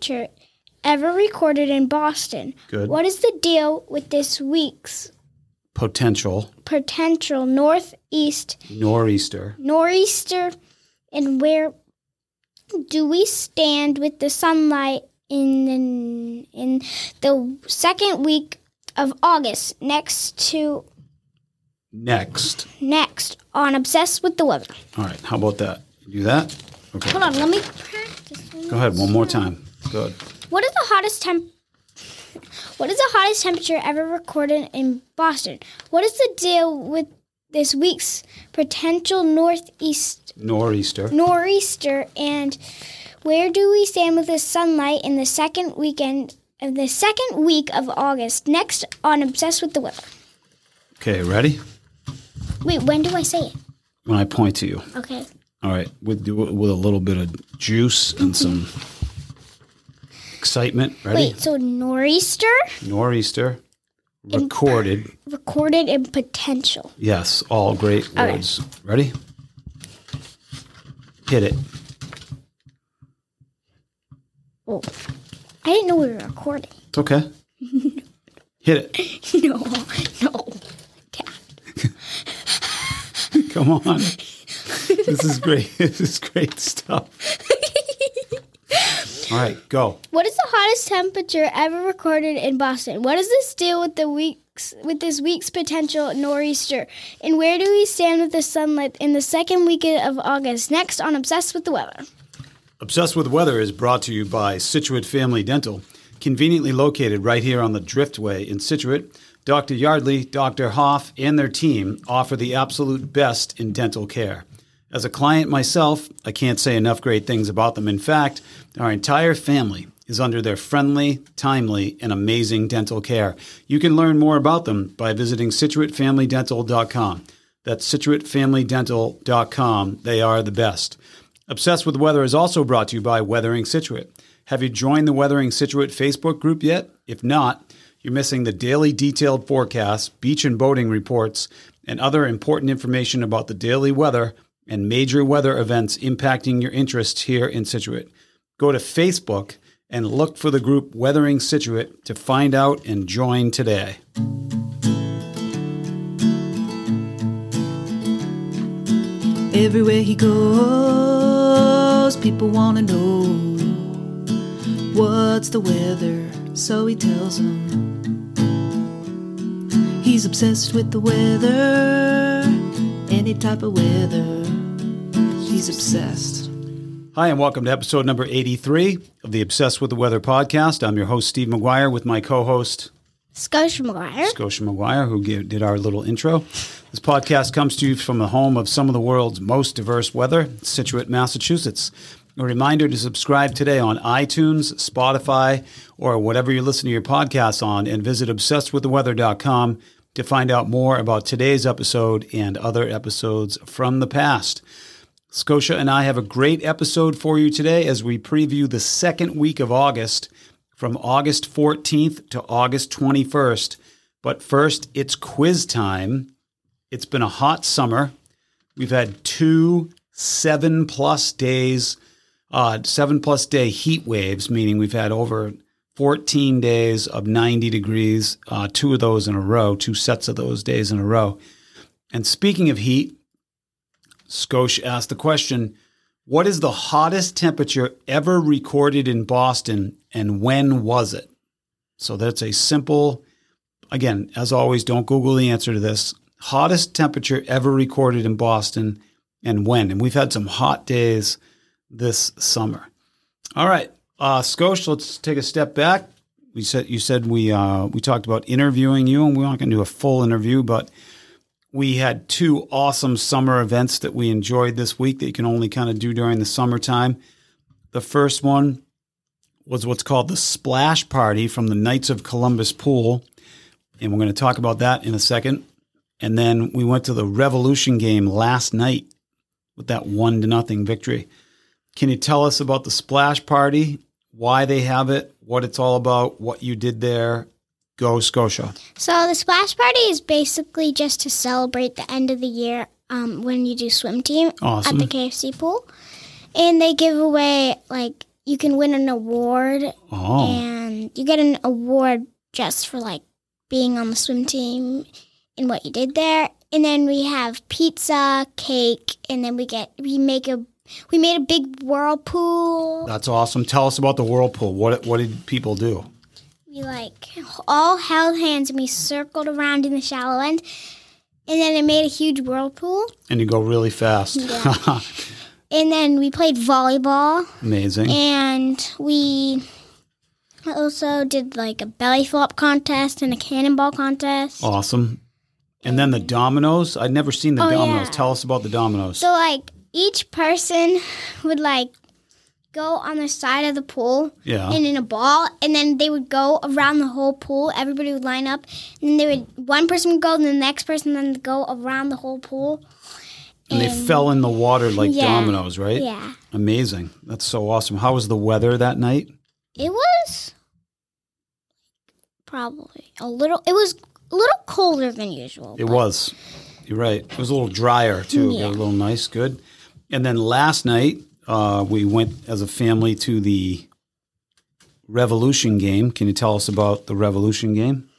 temperature ever recorded in Boston. Good. What is the deal with this week's potential nor'easter, and where do we stand with the sunlight in the second week of August next on Obsessed with the Weather? All right, how about that? You do that? Okay. Hold on, let me practice. Go ahead, one more time. Good. What is the hottest temperature ever recorded in Boston? What is the deal with this week's potential nor'easter, and where do we stand with the sunlight in the second week of August? Next on Obsessed with the Weather. Okay, ready? Wait, when do I say it? When I point to you. Okay. All right, with a little bit of juice and some excitement. Ready? Wait, so nor'easter recorded in potential. Yes, all great words. Okay. Ready? Hit it. Oh, I didn't know we were recording. It's okay. Hit it. No. Dad. Come on. This is great. This is great stuff. All right, go. What is the hottest temperature ever recorded in Boston? What does this deal with this week's potential nor'easter? And where do we stand with the sunlight in the second weekend of August? Next on Obsessed with the Weather. Obsessed with Weather is brought to you by Scituate Family Dental, conveniently located right here on the Driftway in Scituate. Dr. Yardley, Dr. Hoff, and their team offer the absolute best in dental care. As a client myself, I can't say enough great things about them. In fact, our entire family is under their friendly, timely, and amazing dental care. You can learn more about them by visiting ScituateFamilyDental.com. That's ScituateFamilyDental.com. They are the best. Obsessed with Weather is also brought to you by Weathering Scituate. Have you joined the Weathering Scituate Facebook group yet? If not, you're missing the daily detailed forecasts, beach and boating reports, and other important information about the daily weather and major weather events impacting your interests here in Scituate. Go to Facebook and look for the group Weathering Scituate to find out and join today. Everywhere he goes, people want to know what's the weather, so he tells them. He's obsessed with the weather, any type of weather. He's obsessed. Hi, and welcome to episode number 83 of the Obsessed with the Weather podcast. I'm your host, Steve Maguire, with my co-host, Scotia Maguire, who did our little intro. This podcast comes to you from the home of some of the world's most diverse weather, Scituate, Massachusetts. A reminder to subscribe today on iTunes, Spotify, or whatever you listen to your podcasts on, and visit obsessedwiththeweather.com to find out more about today's episode and other episodes from the past. Scotia and I have a great episode for you today as we preview the second week of August, from August 14th to August 21st. But first, it's quiz time. It's been a hot summer. We've had two 7+ day heat waves, meaning we've had over 14 days of 90 degrees, two sets of those days in a row. And speaking of heat, Scotia asked the question, what is the hottest temperature ever recorded in Boston, and when was it? So that's a simple, again, as always, don't Google the answer to this. Hottest temperature ever recorded in Boston, and when? And we've had some hot days this summer. All right, Scotia, let's take a step back. We talked about interviewing you, and we're not going to do a full interview, but we had two awesome summer events that we enjoyed this week that you can only kind of do during the summertime. The first one was what's called the Splash Party from the Knights of Columbus Pool, and we're going to talk about that in a second. And then we went to the Revolution game last night with that 1-0 victory. Can you tell us about the Splash Party, why they have it, what it's all about, what you did there? Go, Scotia. So the Splash Party is basically just to celebrate the end of the year when you do swim team. Awesome. At the KFC pool. And they give away, like, you can win an award. Oh. And you get an award just for, like, being on the swim team and what you did there. And then we have pizza, cake, and then we made a big whirlpool. That's awesome. Tell us about the whirlpool. What did people do? We, like, all held hands, and we circled around in the shallow end. And then it made a huge whirlpool. And you go really fast. Yeah. And then we played volleyball. Amazing. And we also did, like, a belly flop contest and a cannonball contest. Awesome. And then the dominoes. I'd never seen the dominoes. Yeah. Tell us about the dominoes. So, like, each person would, like, go on the side of the pool and in a ball, and then they would go around the whole pool. Everybody would line up, and one person would go, and the next person then go around the whole pool. And they fell in the water like dominoes, right? Yeah. Amazing. That's so awesome. How was the weather that night? It was probably a little colder than usual. It was. You're right. It was a little drier, too. Yeah. Got a little nice. Good. And then last night, we went as a family to the Revolution game. Can you tell us about the Revolution game?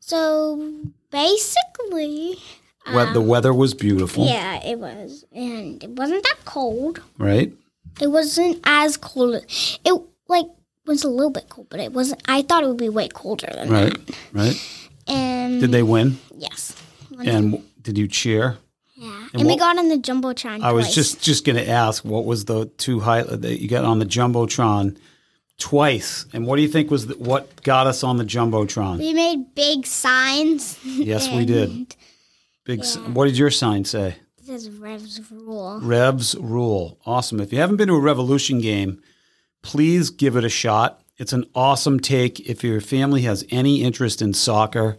So basically, the weather was beautiful. Yeah, it was, and it wasn't that cold. Right. It wasn't as cold. It was a little bit cold, but it wasn't. I thought it would be way colder than that. Right. And did they win? Yes. And did you cheer? Yeah, and we got on the Jumbotron. I was twice. just going to ask, what was the two highlights that you got on the Jumbotron twice? And what do you think was what got us on the Jumbotron? We made big signs. Yes, we did. Big. Yeah. What did your sign say? It says Rev's Rule. Rev's Rule. Awesome. If you haven't been to a Revolution game, please give it a shot. It's an awesome take. If your family has any interest in soccer,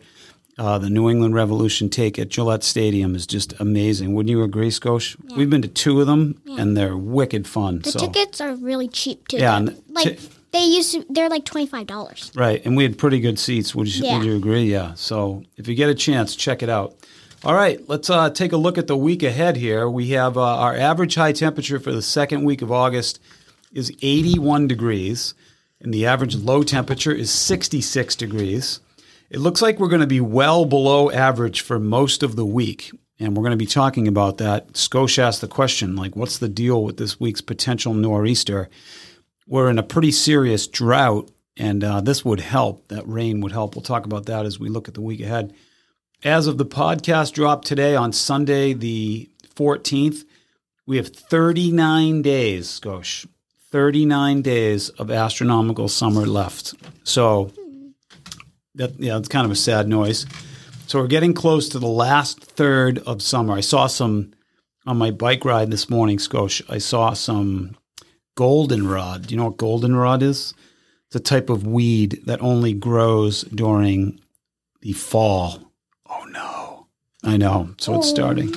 the New England Revolution take at Gillette Stadium is just amazing. Wouldn't you agree, Scosh? Yeah. We've been to two of them, and they're wicked fun. The tickets are really cheap, too. Yeah. They're like $25. Right, and we had pretty good seats. Would you agree? Yeah. So if you get a chance, check it out. All right, let's take a look at the week ahead here. We have our average high temperature for the second week of August is 81 degrees, and the average low temperature is 66 degrees. It looks like we're going to be well below average for most of the week, and we're going to be talking about that. Scosh asked the question, like, what's the deal with this week's potential nor'easter? We're in a pretty serious drought, and this would help. That rain would help. We'll talk about that as we look at the week ahead. As of the podcast drop today on Sunday the 14th, we have 39 days, Scosh, 39 days of astronomical summer left. So... it's kind of a sad noise. So we're getting close to the last third of summer. I saw some on my bike ride this morning, Scosh. I saw some goldenrod. Do you know what goldenrod is? It's a type of weed that only grows during the fall. Oh, no. I know. So it's starting.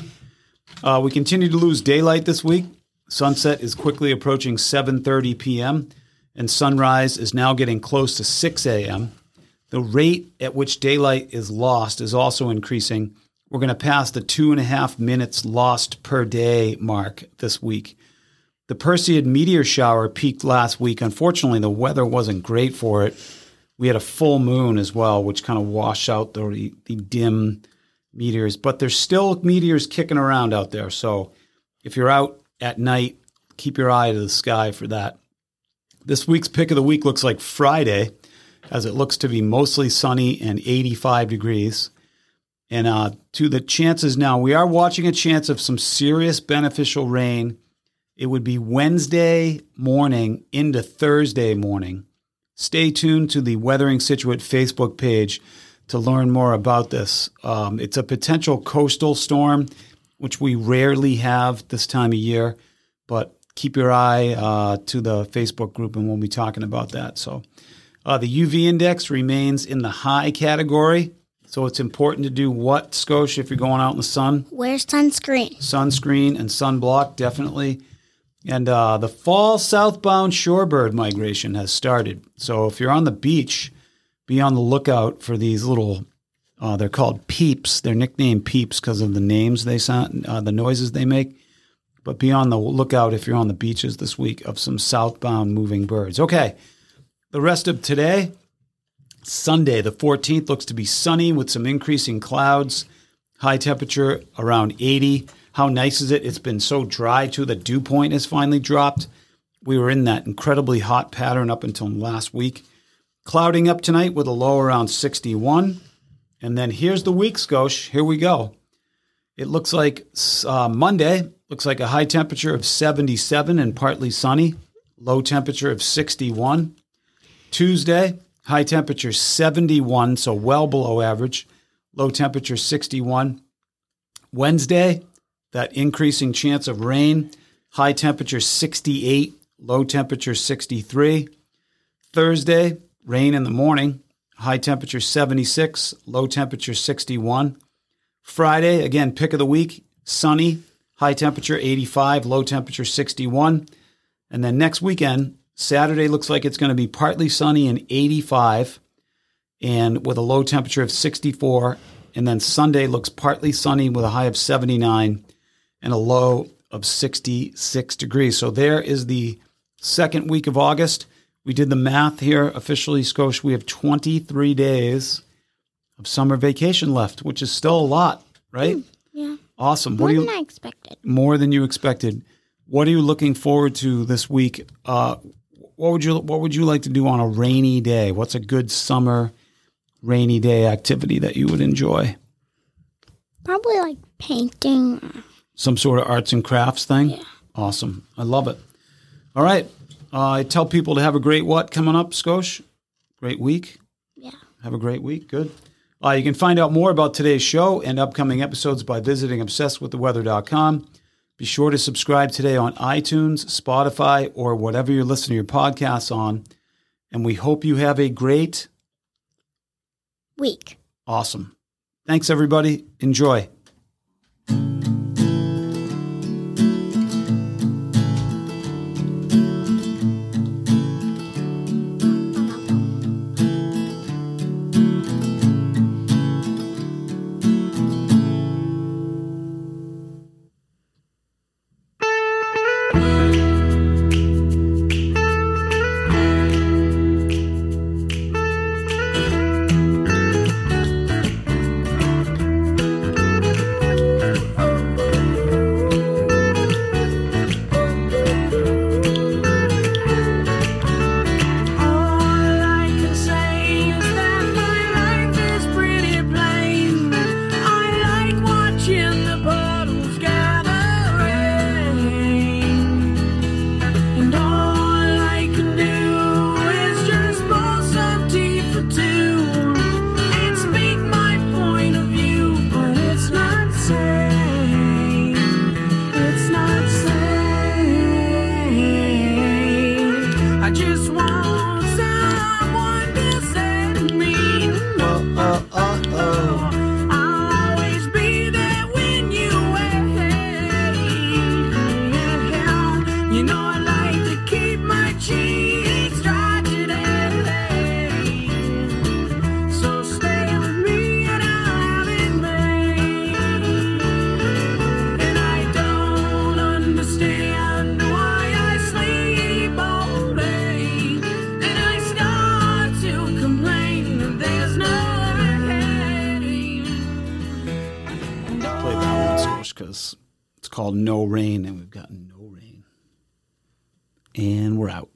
We continue to lose daylight this week. Sunset is quickly approaching 7:30 p.m., and sunrise is now getting close to 6 a.m., The rate at which daylight is lost is also increasing. We're going to pass the 2.5 minutes lost per day mark this week. The Perseid meteor shower peaked last week. Unfortunately, the weather wasn't great for it. We had a full moon as well, which kind of washed out the dim meteors. But there's still meteors kicking around out there. So if you're out at night, keep your eye to the sky for that. This week's pick of the week looks like Friday, as it looks to be mostly sunny and 85 degrees. And to the chances now, we are watching a chance of some serious beneficial rain. It would be Wednesday morning into Thursday morning. Stay tuned to the Weathering Scituate Facebook page to learn more about this. It's a potential coastal storm, which we rarely have this time of year, but keep your eye to the Facebook group, and we'll be talking about that. So... the UV index remains in the high category, so it's important to do what, Scosh, if you're going out in the sun? Wear sunscreen. Sunscreen and sunblock, definitely. And the fall southbound shorebird migration has started. So if you're on the beach, be on the lookout for these little, they're called peeps. They're nicknamed peeps because of the noises they make. but be on the lookout if you're on the beaches this week of some southbound moving birds. Okay, the rest of today, Sunday the 14th, looks to be sunny with some increasing clouds, high temperature around 80. How nice is it? It's been so dry, too. The dew point has finally dropped. We were in that incredibly hot pattern up until last week. Clouding up tonight with a low around 61. And then here's the week, Scosh. Here we go. It looks like Monday, looks like a high temperature of 77 and partly sunny. Low temperature of 61. Tuesday, high temperature 71, so well below average. Low temperature 61. Wednesday, that increasing chance of rain. High temperature 68. Low temperature 63. Thursday, rain in the morning. High temperature 76. Low temperature 61. Friday, again, pick of the week, sunny, high temperature 85, low temperature 61. And then next weekend, Saturday looks like it's going to be partly sunny and 85 and with a low temperature of 64. And then Sunday looks partly sunny with a high of 79 and a low of 66 degrees. So there is the second week of August. We did the math here officially, Scotia. We have 23 days of summer vacation left, which is still a lot, right? Yeah. Awesome. More than I expected. More than you expected. What are you looking forward to this week? What would you like to do on a rainy day? What's a good summer rainy day activity that you would enjoy? Probably like painting. Some sort of arts and crafts thing? Yeah. Awesome. I love it. All right. I tell people to have a great what coming up, Scosh? Great week? Yeah. Have a great week. Good. You can find out more about today's show and upcoming episodes by visiting obsessedwiththeweather.com. Be sure to subscribe today on iTunes, Spotify, or whatever you're listening to your podcasts on. And we hope you have a great week. Awesome. Thanks, everybody. Enjoy. Called No Rain, and we've gotten no rain. And we're out.